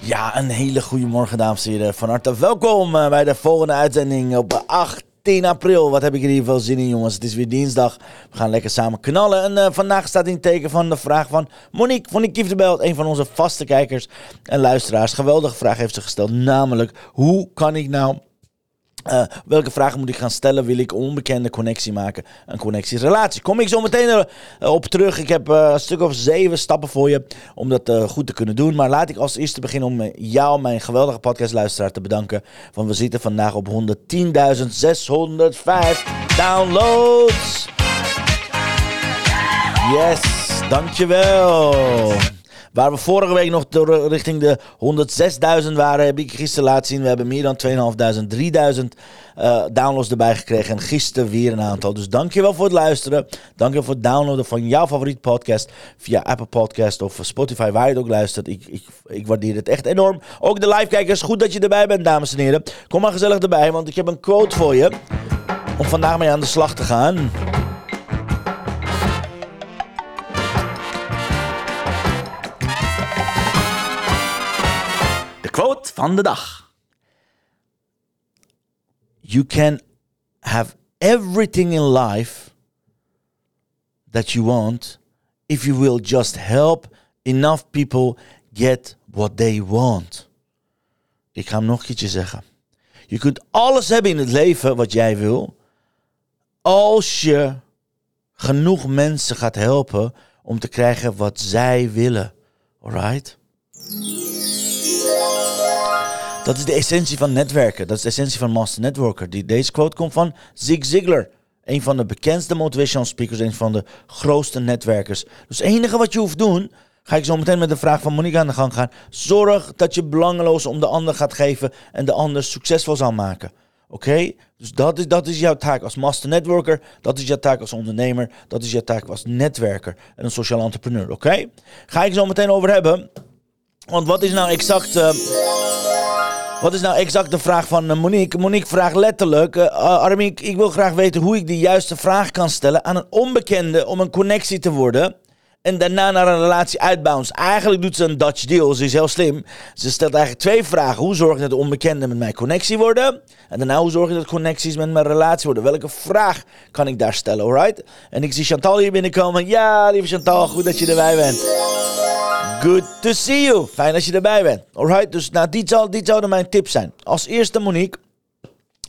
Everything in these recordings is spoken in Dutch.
Ja, een hele goede morgen, dames en heren. Van harte welkom bij de volgende uitzending op 18 april. Wat heb ik er hier veel zin in, jongens. Het is weer dinsdag. We gaan lekker samen knallen. En vandaag staat in het teken van de vraag van Monique van Kiefdebelt. Een van onze vaste kijkers en luisteraars. Geweldige vraag heeft ze gesteld. Namelijk, hoe kan ik nou... welke vragen moet ik gaan stellen? Wil ik een onbekende connectie maken? Een connectierelatie. Kom ik zo meteen op terug. Ik heb een stuk of 7 stappen voor je om dat goed te kunnen doen. Maar laat ik als eerste beginnen om jou, mijn geweldige podcastluisteraar, te bedanken. Want we zitten vandaag op 110.605 downloads. Yes, dankjewel. Waar we vorige week nog richting de 106.000 waren, heb ik gisteren laten zien. We hebben meer dan 2.500, 3.000 downloads erbij gekregen. En gisteren weer een aantal. Dus dankjewel voor het luisteren. Dankjewel voor het downloaden van jouw favoriete podcast. Via Apple Podcast of Spotify, waar je het ook luistert. Ik waardeer het echt enorm. Ook de live-kijkers, goed dat je erbij bent, dames en heren. Kom maar gezellig erbij, want ik heb een quote voor je. Om vandaag mee aan de slag te gaan. Quote van de dag. You can have everything in life that you want if you will just help enough people get what they want. Ik ga hem nog een keertje zeggen. Je kunt alles hebben in het leven wat jij wil, als je genoeg mensen gaat helpen om te krijgen wat zij willen. Alright? Dat is de essentie van netwerken. Dat is de essentie van Master Networker. Deze quote komt van Zig Ziglar. Een van de bekendste motivational speakers. Een van de grootste netwerkers. Dus het enige wat je hoeft doen... Ga ik zo meteen met de vraag van Monique aan de gang gaan. Zorg dat je belangeloos om de ander gaat geven. En de ander succesvol zal maken. Oké? Dus dat is jouw taak als Master Networker. Dat is jouw taak als ondernemer. Dat is jouw taak als netwerker. En een sociaal entrepreneur. Oké? Ga ik zo meteen over hebben. Want wat is nou exact... Wat is nou exact de vraag van Monique? Monique vraagt letterlijk... Aramik, ik wil graag weten hoe ik de juiste vraag kan stellen aan een onbekende om een connectie te worden. En daarna naar een relatie uitbounce. Eigenlijk doet ze een Dutch deal. Ze is heel slim. Ze stelt eigenlijk 2 vragen. Hoe zorg ik dat de onbekenden met mij connectie worden? En daarna hoe zorg ik dat connecties met mijn relatie worden? Welke vraag kan ik daar stellen, alright? En ik zie Chantal hier binnenkomen. Ja, lieve Chantal, goed dat je erbij bent. Good to see you. Fijn dat je erbij bent. Alright, dus nou, dit zouden mijn tips zijn. Als eerste, Monique,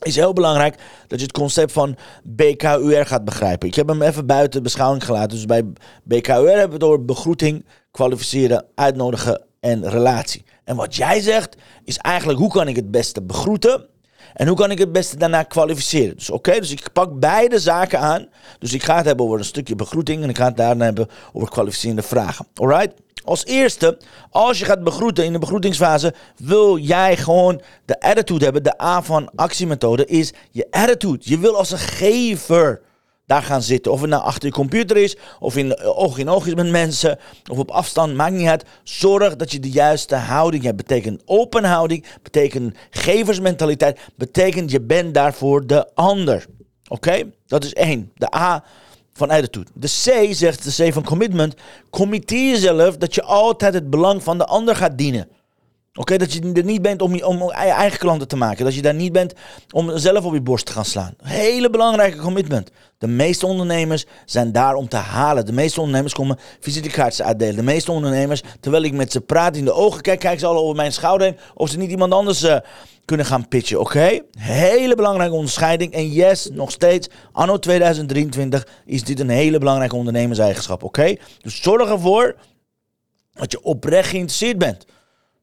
is heel belangrijk dat je het concept van BKUR gaat begrijpen. Ik heb hem even buiten beschouwing gelaten. Dus bij BKUR hebben we het over begroeting, kwalificeren, uitnodigen en relatie. En wat jij zegt is eigenlijk hoe kan ik het beste begroeten... En hoe kan ik het beste daarna kwalificeren? Dus dus ik pak beide zaken aan. Dus ik ga het hebben over een stukje begroeting... en ik ga het daarna hebben over kwalificerende vragen. Alright? Als eerste, als je gaat begroeten in de begroetingsfase... wil jij gewoon de attitude hebben. De A van actiemethode is je attitude. Je wil als een gever daar gaan zitten. Of het nou achter je computer is... of in oog is met mensen... of op afstand, maakt niet uit. Zorg dat je de juiste houding hebt. Betekent open houding, betekent geversmentaliteit... betekent je bent daarvoor de ander. Oké? Dat is 1. De A van attitude. De C zegt, de C van commitment... committeer jezelf dat je altijd het belang van de ander gaat dienen. Oké? Dat je er niet bent om je eigen klanten te maken. Dat je daar niet bent om zelf op je borst te gaan slaan. Hele belangrijke commitment. De meeste ondernemers zijn daar om te halen. De meeste ondernemers komen visitekaartjes uitdelen. De meeste ondernemers, terwijl ik met ze praat, in de ogen kijk, kijken ze al over mijn schouder heen of ze niet iemand anders kunnen gaan pitchen. Oké? Hele belangrijke onderscheiding. En yes, nog steeds, anno 2023 is dit een hele belangrijke ondernemerseigenschap. Oké? Dus zorg ervoor dat je oprecht geïnteresseerd bent.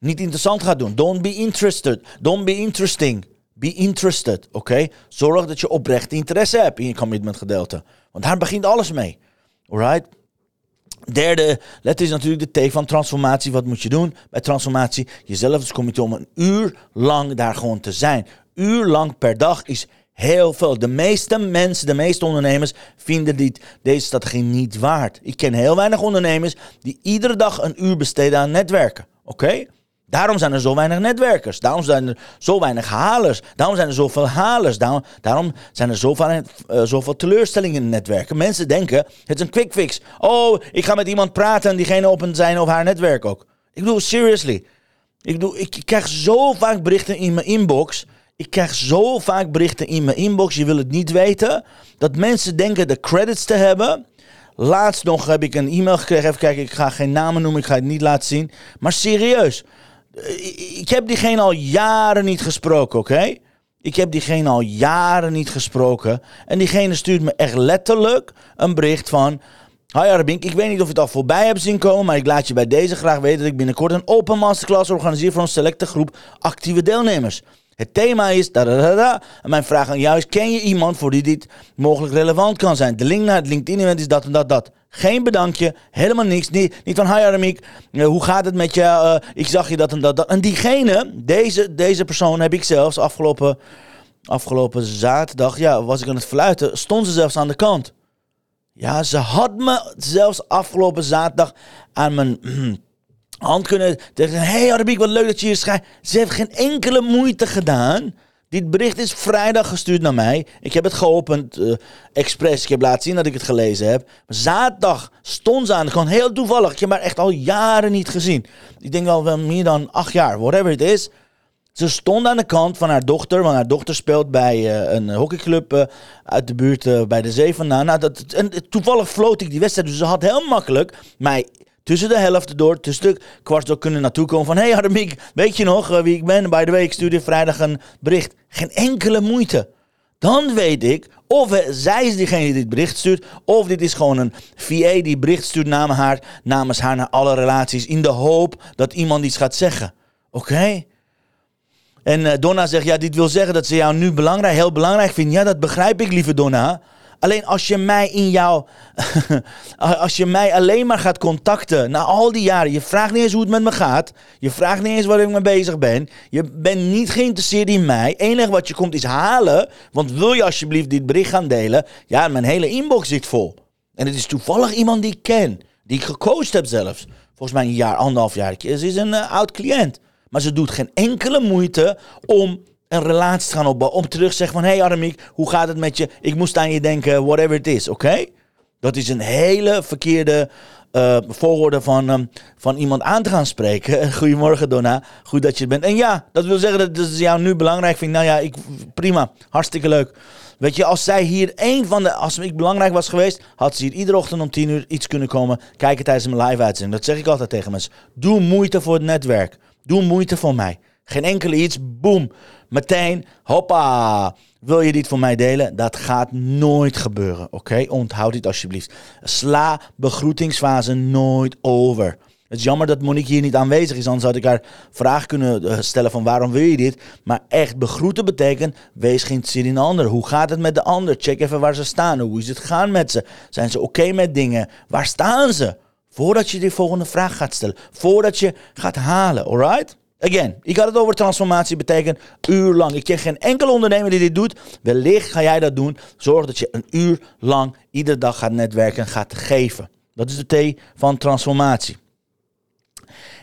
Niet interessant gaat doen. Don't be interested. Don't be interesting. Be interested. Oké? Zorg dat je oprecht interesse hebt in je commitment gedeelte. Want daar begint alles mee. Alright? Derde, let is natuurlijk de T van transformatie. Wat moet je doen bij transformatie? Jezelf, dus kom je om een uur lang daar gewoon te zijn. Uur lang per dag is heel veel. De meeste mensen, de meeste ondernemers vinden deze strategie niet waard. Ik ken heel weinig ondernemers die iedere dag een uur besteden aan netwerken. Oké? Daarom zijn er zo weinig netwerkers. Daarom zijn er zo weinig halers. Daarom zijn er zoveel halers. Daarom zijn er zoveel teleurstellingen in netwerken. Mensen denken, het is een quick fix. Oh, ik ga met iemand praten en diegene opent zijn of haar netwerk ook. Ik bedoel, seriously. Ik krijg zo vaak berichten in mijn inbox. Je wil het niet weten. Dat mensen denken de credits te hebben. Laatst nog heb ik een e-mail gekregen. Even kijken, ik ga geen namen noemen. Ik ga het niet laten zien. Maar serieus. Ik heb diegene al jaren niet gesproken, oké? En diegene stuurt me echt letterlijk een bericht van... Hi Aramik, ik weet niet of je het al voorbij hebt zien komen... maar ik laat je bij deze graag weten dat ik binnenkort een open masterclass organiseer... voor een selecte groep actieve deelnemers. Het thema is... En mijn vraag aan jou is, ken je iemand voor die dit mogelijk relevant kan zijn? De link naar het LinkedIn-event is dat en dat, dat. Geen bedankje, helemaal niks. Niet van, hi Aramik, hoe gaat het met je? Ik zag je dat en dat. En diegene, deze persoon heb ik zelfs afgelopen zaterdag... Ja, was ik aan het fluiten, stond ze zelfs aan de kant. Ja, ze had me zelfs afgelopen zaterdag aan mijn hand kunnen... zeggen, hey Aramik, wat leuk dat je hier schrijft. Ze heeft geen enkele moeite gedaan... Dit bericht is vrijdag gestuurd naar mij. Ik heb het geopend, expres. Ik heb laten zien dat ik het gelezen heb. Zaterdag stond ze aan, gewoon heel toevallig. Ik heb haar echt al jaren niet gezien. Ik denk wel meer dan 8 jaar, whatever het is. Ze stond aan de kant van haar dochter, want haar dochter speelt bij een hockeyclub uit de buurt bij de zee vandaan. En toevallig floot ik die wedstrijd, dus ze had heel makkelijk mij... Tussen de helft door, tussen de kwart door kunnen naartoe komen van... Hey Aramik, weet je nog wie ik ben? By the way, ik stuurde vrijdag een bericht. Geen enkele moeite. Dan weet ik of zij is diegene die dit bericht stuurt... of dit is gewoon een VA die bericht stuurt namens haar naar alle relaties... in de hoop dat iemand iets gaat zeggen. Oké? En Donna zegt, ja, dit wil zeggen dat ze jou nu heel belangrijk vindt. Ja, dat begrijp ik, lieve Donna... Alleen als je mij als je mij alleen maar gaat contacten na al die jaren. Je vraagt niet eens hoe het met me gaat. Je vraagt niet eens waar ik mee bezig ben. Je bent niet geïnteresseerd in mij. Het enige wat je komt is halen. Want wil je alsjeblieft dit bericht gaan delen? Ja, mijn hele inbox zit vol. En het is toevallig iemand die ik ken. Die ik gecoacht heb zelfs. Volgens mij 1,5 jaar. Ze is een oud cliënt. Maar ze doet geen enkele moeite om... een relatie te gaan opbouwen, om terug te zeggen van... hey Aramik, hoe gaat het met je? Ik moest aan je denken, whatever it is, oké? Dat is een hele verkeerde volgorde van iemand aan te gaan spreken. Goedemorgen Donna, goed dat je er bent. En ja, dat wil zeggen dat ze jou nu belangrijk vindt. Nou ja, prima, hartstikke leuk. Weet je, als zij hier als ik belangrijk was geweest... had ze hier iedere ochtend om 10 uur iets kunnen komen... kijken tijdens mijn live-uitzending. Dat zeg ik altijd tegen mensen. Doe moeite voor het netwerk. Doe moeite voor mij. Geen enkele iets, boem. Meteen, hoppa. Wil je dit voor mij delen? Dat gaat nooit gebeuren, oké? Onthoud dit alsjeblieft. Sla begroetingsfase nooit over. Het is jammer dat Monique hier niet aanwezig is, anders had ik haar vraag kunnen stellen van waarom wil je dit? Maar echt begroeten betekent, wees geïnteresseerd in de ander. Hoe gaat het met de ander? Check even waar ze staan. Hoe is het gaan met ze? Zijn ze oké met dingen? Waar staan ze? Voordat je die volgende vraag gaat stellen. Voordat je gaat halen, alright? Again, ik had het over transformatie, betekent uur lang. Ik ken geen enkele ondernemer die dit doet. Wellicht ga jij dat doen. Zorg dat je een uur lang iedere dag gaat netwerken en gaat geven. Dat is de T van transformatie.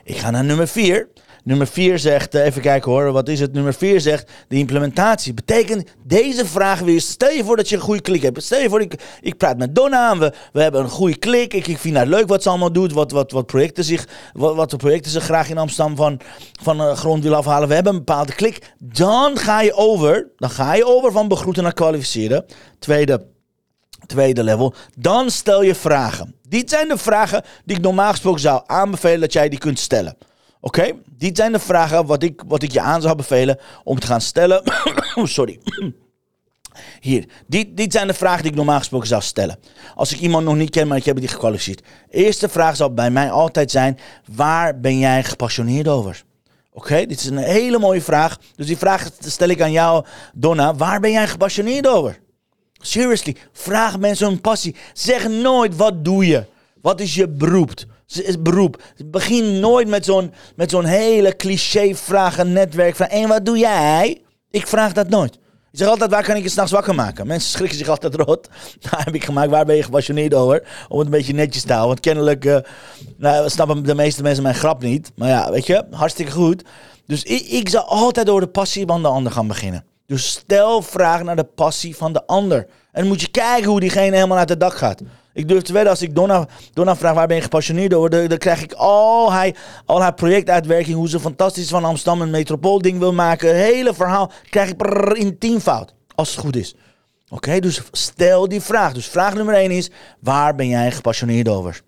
Ik ga naar nummer 4. Nummer 4 zegt, even kijken hoor, wat is het? Nummer 4 zegt, de implementatie. Betekent deze vraag weer, stel je voor dat je een goede klik hebt. Stel je voor, ik praat met Donna en we hebben een goede klik. Ik vind haar leuk wat ze allemaal doet, wat de projecten ze graag in Amsterdam van grond wil afhalen. We hebben een bepaalde klik. Dan ga je over van begroeten naar kwalificeren. Tweede level. Dan stel je vragen. Dit zijn de vragen die ik normaal gesproken zou aanbevelen dat jij die kunt stellen. Oké, dit zijn de vragen wat ik je aan zou bevelen om te gaan stellen. Sorry. Hier, dit zijn de vragen die ik normaal gesproken zou stellen. Als ik iemand nog niet ken, maar ik heb die gekwalificeerd. Eerste vraag zou bij mij altijd zijn, waar ben jij gepassioneerd over? Oké, dit is een hele mooie vraag. Dus die vraag stel ik aan jou, Donna. Waar ben jij gepassioneerd over? Seriously, vraag mensen hun passie. Zeg nooit, wat doe je? Wat is je beroep? Begin nooit met zo'n hele cliché-vragen netwerk van... En wat doe jij? Ik vraag dat nooit. Ik zeg altijd, waar kan ik je s'nachts wakker maken? Mensen schrikken zich altijd rot. Daar heb ik gemaakt, waar ben je gepassioneerd over? Om het een beetje netjes te houden. Want kennelijk snappen de meeste mensen mijn grap niet. Maar ja, weet je, hartstikke goed. Dus ik zou altijd door de passie van de ander gaan beginnen. Dus stel vragen naar de passie van de ander. En dan moet je kijken hoe diegene helemaal uit het dak gaat. Ik durf te wedden, als ik Donna vraag waar ben je gepassioneerd over... Dan krijg ik al haar projectuitwerking... hoe ze fantastisch van Amsterdam een metropoolding wil maken. Het hele verhaal krijg ik in 10-fout. Als het goed is. Oké, dus stel die vraag. Dus vraag nummer 1 is... Waar ben jij gepassioneerd over?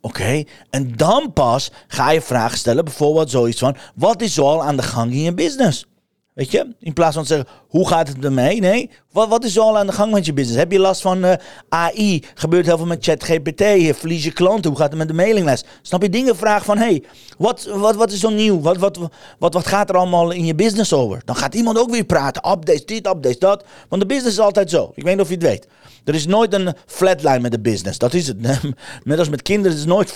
Oké, en dan pas ga je vragen stellen. Bijvoorbeeld zoiets van... Wat is zoal aan de gang in je business? Weet je, in plaats van te zeggen, hoe gaat het met mij? Nee, wat is er al aan de gang met je business? Heb je last van AI? Gebeurt heel veel met ChatGPT? Verlies je klanten? Hoe gaat het met de mailinglijst? Snap je dingen? Vraag van, hey, wat is zo nieuw? Wat gaat er allemaal in je business over? Dan gaat iemand ook weer praten. Updates dit, updates dat. Want de business is altijd zo. Ik weet niet of je het weet. Er is nooit een flatline met de business. Dat is het. Net als met kinderen, het is nooit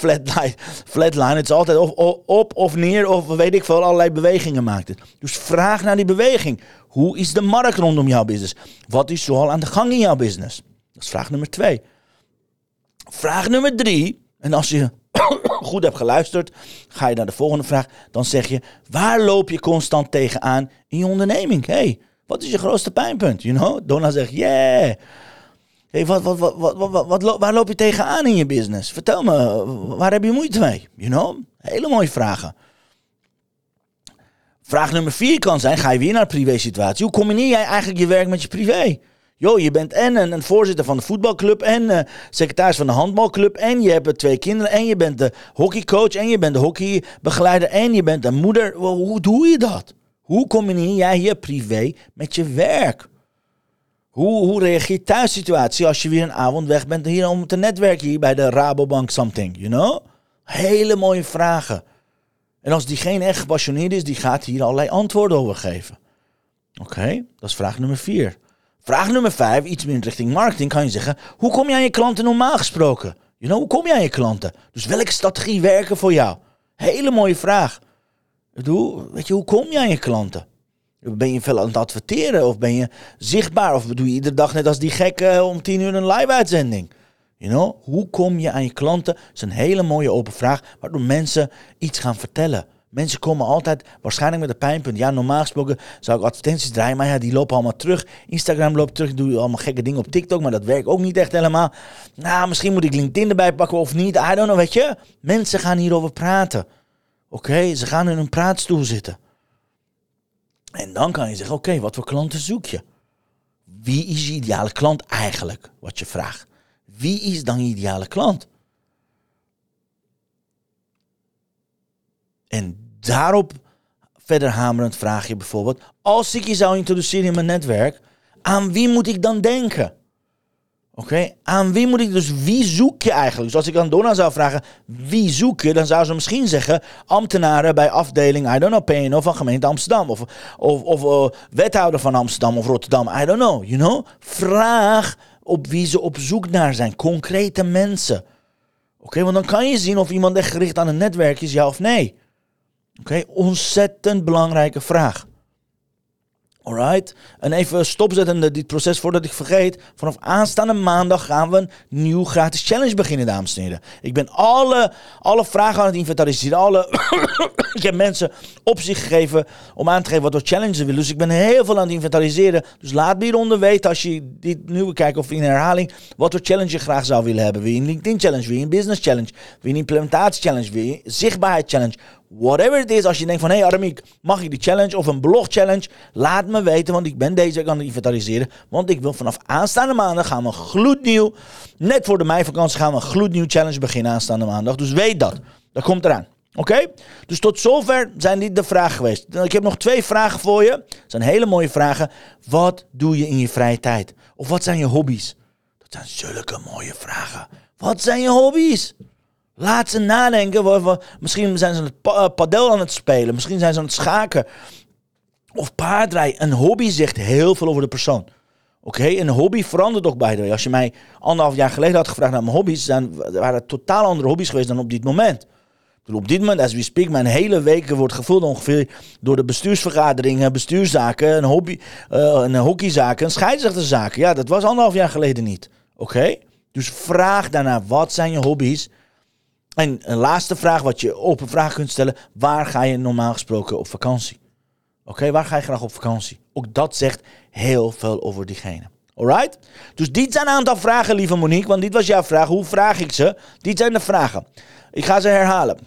flatline. Het is altijd op of neer of weet ik veel, allerlei bewegingen maakt het. Dus vraag naar die beweging. Hoe is de markt rondom jouw business? Wat is zoal aan de gang in jouw business? Dat is vraag nummer 2. Vraag nummer 3. En als je goed hebt geluisterd, ga je naar de volgende vraag. Dan zeg je, waar loop je constant tegenaan in je onderneming? Hey, wat is je grootste pijnpunt? You know? Donna zegt, yeah. Hey, waar loop je tegenaan in je business? Vertel me, waar heb je moeite mee? You know? Hele mooie vragen. Vraag nummer 4 kan zijn, ga je weer naar een privé situatie. Hoe combineer jij eigenlijk je werk met je privé? Jo, je bent en een voorzitter van de voetbalclub en secretaris van de handbalclub. En je hebt 2 kinderen en je bent de hockeycoach en je bent de hockeybegeleider en je bent de moeder. Hoe doe je dat? Hoe combineer jij je privé met je werk? Hoe reageer je thuissituatie als je weer een avond weg bent hier om te netwerken hier bij de Rabobank something, you know? Hele mooie vragen. En als diegene echt gepassioneerd is, die gaat hier allerlei antwoorden over geven. Oké, dat is vraag nummer 4. Vraag nummer 5, iets meer richting marketing, kan je zeggen... Hoe kom jij aan je klanten normaal gesproken? You know, hoe kom jij aan je klanten? Dus welke strategie werken voor jou? Hele mooie vraag. Weet je, hoe kom jij aan je klanten? Ben je veel aan het adverteren of ben je zichtbaar? Of doe je iedere dag net als die gekke om 10 uur een live-uitzending? You know? Hoe kom je aan je klanten? Dat is een hele mooie open vraag, waardoor mensen iets gaan vertellen. Mensen komen altijd waarschijnlijk met een pijnpunt. Ja, normaal gesproken zou ik advertenties draaien, maar ja, die lopen allemaal terug. Instagram loopt terug, doe je allemaal gekke dingen op TikTok, maar dat werkt ook niet echt helemaal. Nou, misschien moet ik LinkedIn erbij pakken of niet, I don't know, weet je. Mensen gaan hierover praten. Oké, ze gaan in hun praatstoel zitten. En dan kan je zeggen, oké, wat voor klanten zoek je? Wie is je ideale klant eigenlijk, wat je vraagt? Wie is dan je ideale klant? En daarop verder hamerend vraag je bijvoorbeeld... Als ik je zou introduceren in mijn netwerk... Aan wie moet ik dan denken? Oké, aan wie moet ik... Dus wie zoek je eigenlijk? Dus als ik aan Donna zou vragen... Wie zoek je? Dan zou ze misschien zeggen... Ambtenaren bij afdeling, I don't know... PNO van gemeente Amsterdam. Of wethouder van Amsterdam of Rotterdam. I don't know, you know? Vraag... op wie ze op zoek naar zijn. Concrete mensen. Oké, want dan kan je zien of iemand echt gericht aan een netwerk is, ja of nee. Oké, ontzettend belangrijke vraag. Alright? En even stopzetten dit proces voordat ik vergeet. Vanaf aanstaande maandag gaan we een nieuw gratis challenge beginnen, dames en heren. Ik ben alle vragen aan het inventariseren. Ik heb mensen opties gegeven om aan te geven wat voor challenges ze willen. Dus ik ben heel veel aan het inventariseren. Dus laat me hieronder weten als je dit nu bekijkt of in herhaling. Wat voor challenge je graag zou willen hebben. Wil je een LinkedIn challenge? Wil je een business challenge? Wil je een implementatie challenge? Wil je een zichtbaarheid challenge? Whatever het is, als je denkt van, hey Aramik, mag ik die challenge of een blog challenge? Laat me weten, want ik ben deze week aan het inventariseren. Want ik wil vanaf aanstaande maandag gaan we gloednieuw, net voor de meivakantie gaan we een gloednieuw challenge beginnen aanstaande maandag. Dus weet dat, dat komt eraan. Oké? Dus tot zover zijn dit de vragen geweest. Ik heb nog 2 vragen voor je. Dat zijn hele mooie vragen. Wat doe je in je vrije tijd? Of wat zijn je hobby's? Dat zijn zulke mooie vragen. Wat zijn je hobby's? Laat ze nadenken. Misschien zijn ze het padel aan het spelen. Misschien zijn ze aan het schaken. Of paardrijden. Een hobby zegt heel veel over de persoon. Oké, een hobby verandert ook bij de way. Als je mij 1,5 jaar geleden had gevraagd naar mijn hobby's, dan waren het totaal andere hobby's geweest dan op dit moment. Op dit moment, as we speak, mijn hele weken wordt gevuld ongeveer door de bestuursvergaderingen, bestuurszaken, een hobby, een hockeyzaken, een scheidsrechterszaken. Ja, dat was 1,5 jaar geleden niet. Oké? Dus vraag daarna, wat zijn je hobby's? En een laatste vraag, wat je open vraag kunt stellen, waar ga je normaal gesproken op vakantie? Oké, waar ga je graag op vakantie? Ook dat zegt heel veel over diegene. Alright? Dus dit zijn een aantal vragen, lieve Monique, want dit was jouw vraag. Hoe vraag ik ze? Dit zijn de vragen. Ik ga ze herhalen.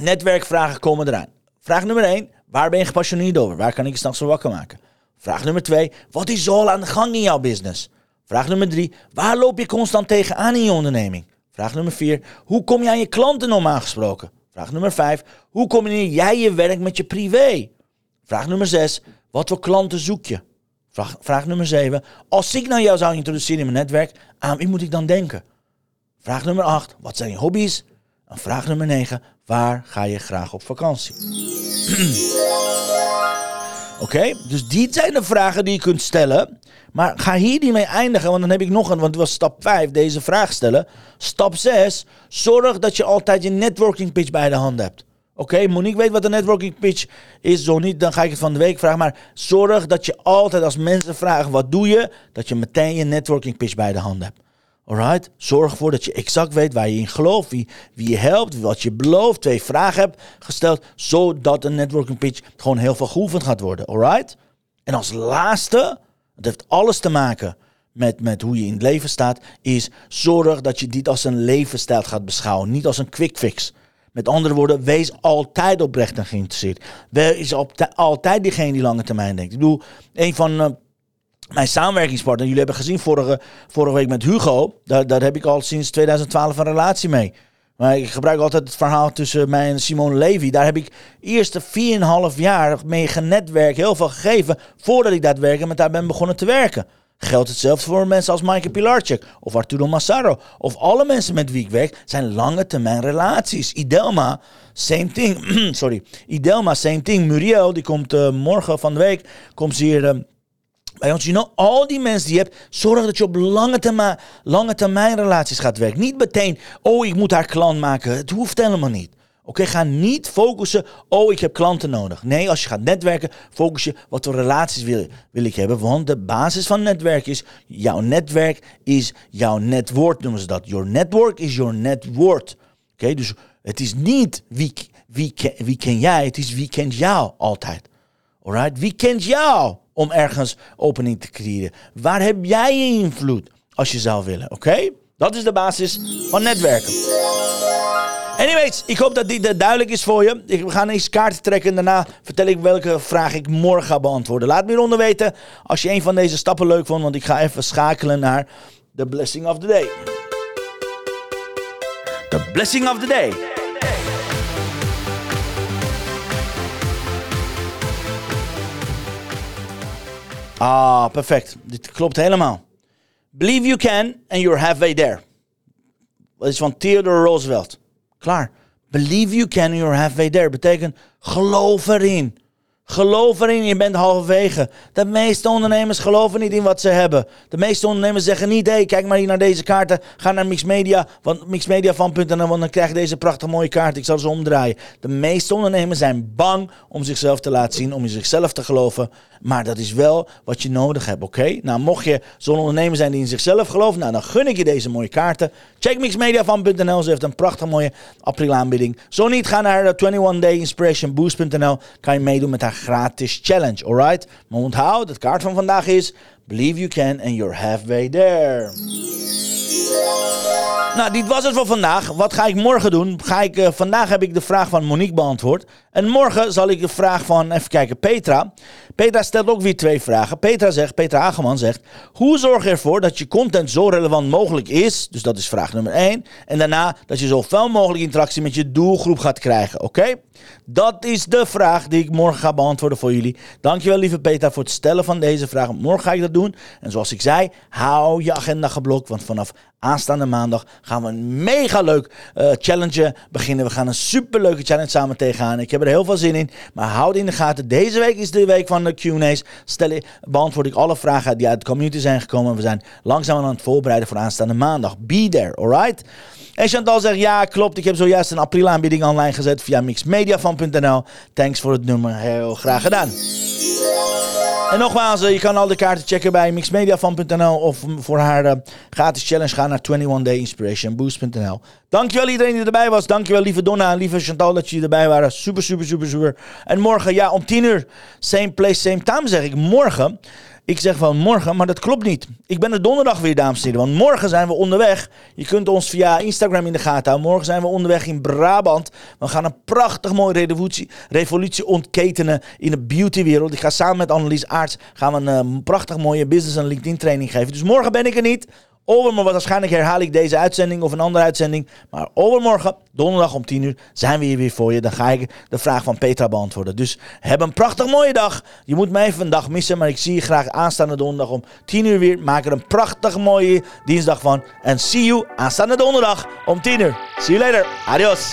Netwerkvragen komen eraan. Vraag nummer 1, waar ben je gepassioneerd over? Waar kan ik je s'nachts voor wakker maken? Vraag nummer 2, wat is al aan de gang in jouw business? Vraag nummer 3, waar loop je constant tegenaan in je onderneming? Vraag nummer 4, hoe kom je aan je klanten normaal gesproken? Vraag nummer 5, hoe combineer jij je werk met je privé? Vraag nummer 6, wat voor klanten zoek je? Vraag nummer 7, als ik nou jou zou introduceren in mijn netwerk, aan wie moet ik dan denken? Vraag nummer 8, wat zijn je hobby's? En vraag nummer 9, waar ga je graag op vakantie? Oké, dus dit zijn de vragen die je kunt stellen. Maar ga hier niet mee eindigen, want dan heb ik nog een, want het was stap 5, deze vraag stellen. Stap 6, zorg dat je altijd je networking pitch bij de hand hebt. Oké, Monique weet wat een networking pitch is, zo niet, dan ga ik het van de week vragen. Maar zorg dat je altijd als mensen vragen, wat doe je? Dat je meteen je networking pitch bij de hand hebt. Alright? Zorg ervoor dat je exact weet waar je in gelooft, wie je helpt, wat je belooft, 2 vragen hebt gesteld, zodat een networking pitch gewoon heel veel geoefend gaat worden. Alright? En als laatste, dat heeft alles te maken met hoe je in het leven staat, is zorg dat je dit als een levensstijl gaat beschouwen, niet als een quick fix. Met andere woorden, wees altijd oprecht en geïnteresseerd. Wees altijd diegene die lange termijn denkt. Ik bedoel, een van mijn samenwerkingspartner, jullie hebben gezien vorige week met Hugo, daar heb ik al sinds 2012 een relatie mee. Maar ik gebruik altijd het verhaal tussen mij en Simone Levy. Daar heb ik eerste 4,5 jaar mee genetwerkt, heel veel gegeven, voordat ik daadwerkelijk met haar ben begonnen te werken. Geldt hetzelfde voor mensen als Michael Pilarczyk of Arturo Massaro. Of alle mensen met wie ik werk zijn lange termijn relaties. Idelma, same thing. Sorry. Idelma, same thing. Muriel, die komt morgen van de week. Komt ze hier bij ons. You know, al die mensen die je hebt. Zorg dat je op lange termijn relaties gaat werken. Niet meteen, oh ik moet haar klant maken. Het hoeft helemaal niet. Oké, ga niet focussen, oh, ik heb klanten nodig. Nee, als je gaat netwerken, focus je, wat voor relaties wil ik hebben? Want de basis van netwerk is, jouw netwerk is jouw net worth, noemen ze dat. Your network is your net worth. Oké, dus het is niet wie ken jij, het is wie kent jou altijd. Alright, wie kent jou om ergens opening te creëren? Waar heb jij je invloed als je zou willen, oké? Dat is de basis van netwerken. Anyways, ik hoop dat dit duidelijk is voor je. We gaan eens kaarten trekken en daarna vertel ik welke vraag ik morgen ga beantwoorden. Laat me hieronder weten als je een van deze stappen leuk vond, want ik ga even schakelen naar de Blessing of the Day. De Blessing of the Day. Ah, perfect. Dit klopt helemaal. Believe you can and you're halfway there. Dat is van Theodore Roosevelt. Klaar. Believe you can, you're halfway there. Betekent, geloof erin. Geloof erin, je bent halverwege. De meeste ondernemers geloven niet in wat ze hebben. De meeste ondernemers zeggen niet, hey, kijk maar hier naar deze kaarten. Ga naar Mixmedia, want Mixmediafan.nl, want dan krijg je deze prachtige mooie kaart. Ik zal ze omdraaien. De meeste ondernemers zijn bang om zichzelf te laten zien, om in zichzelf te geloven. Maar dat is wel wat je nodig hebt, oké? Nou, mocht je zo'n ondernemer zijn die in zichzelf gelooft, nou, dan gun ik je deze mooie kaarten. Check Mixmediafan.nl, ze heeft een prachtige mooie april-aanbieding. Zo niet, ga naar 21dayinspirationboost.nl, kan je meedoen met haar gratis challenge, alright? Maar onthoud, het kaart van vandaag is Believe you can and you're halfway there. Nou, dit was het voor vandaag. Wat ga ik morgen doen? Vandaag heb ik de vraag van Monique beantwoord. En morgen zal ik de vraag van, even kijken, Petra. Petra stelt ook weer 2 vragen. Petra Hageman zegt, hoe zorg je ervoor dat je content zo relevant mogelijk is? Dus dat is vraag nummer 1. En daarna dat je zoveel mogelijk interactie met je doelgroep gaat krijgen, oké? Dat is de vraag die ik morgen ga beantwoorden voor jullie. Dankjewel lieve Petra voor het stellen van deze vraag. Morgen ga ik dat doen. En zoals ik zei, hou je agenda geblokt, want vanaf aanstaande maandag gaan we een mega leuk challenge beginnen. We gaan een superleuke challenge samen tegenaan. Ik heb er heel veel zin in. Maar houd in de gaten. Deze week is de week van de Q&A's. Beantwoord ik alle vragen die uit de community zijn gekomen. We zijn langzaam aan het voorbereiden voor aanstaande maandag. Be there, alright? En Chantal zegt, ja, klopt. Ik heb zojuist een april-aanbieding online gezet via mixmediafan.nl. Thanks voor het nummer. Heel graag gedaan. En nogmaals, je kan al de kaarten checken bij mixmediafan.nl of voor haar gratis challenge gaan naar 21dayinspirationboost.nl. Dankjewel iedereen die erbij was. Dankjewel lieve Donna en lieve Chantal dat jullie erbij waren. Super, super, super, super. En morgen, ja, om 10:00, same place, same time zeg ik. Morgen, ik zeg van morgen, maar dat klopt niet. Ik ben er donderdag weer, dames en heren, want morgen zijn we onderweg. Je kunt ons via Instagram in de gaten houden. Morgen zijn we onderweg in Brabant. We gaan een prachtig mooie revolutie ontketenen in de beautywereld. Ik ga samen met Annelies Aarts gaan we een prachtig mooie business en LinkedIn training geven. Dus morgen ben ik er niet. Overmorgen, waarschijnlijk herhaal ik deze uitzending of een andere uitzending. Maar overmorgen, donderdag om 10:00, zijn we hier weer voor je. Dan ga ik de vraag van Petra beantwoorden. Dus heb een prachtig mooie dag. Je moet mij even een dag missen, maar ik zie je graag aanstaande donderdag om 10:00 weer. Maak er een prachtig mooie dinsdag van. En see you aanstaande donderdag om 10:00. See you later. Adios.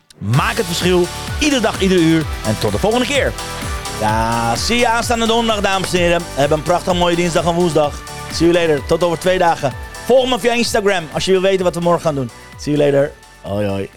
Maak het verschil, iedere dag, iedere uur en tot de volgende keer. Ja, zie je aanstaande donderdag, dames en heren. Heb een prachtig mooie dinsdag en woensdag. See you later. Tot over 2 dagen. Volg me via Instagram als je wil weten wat we morgen gaan doen. See you later. Hoi hoi.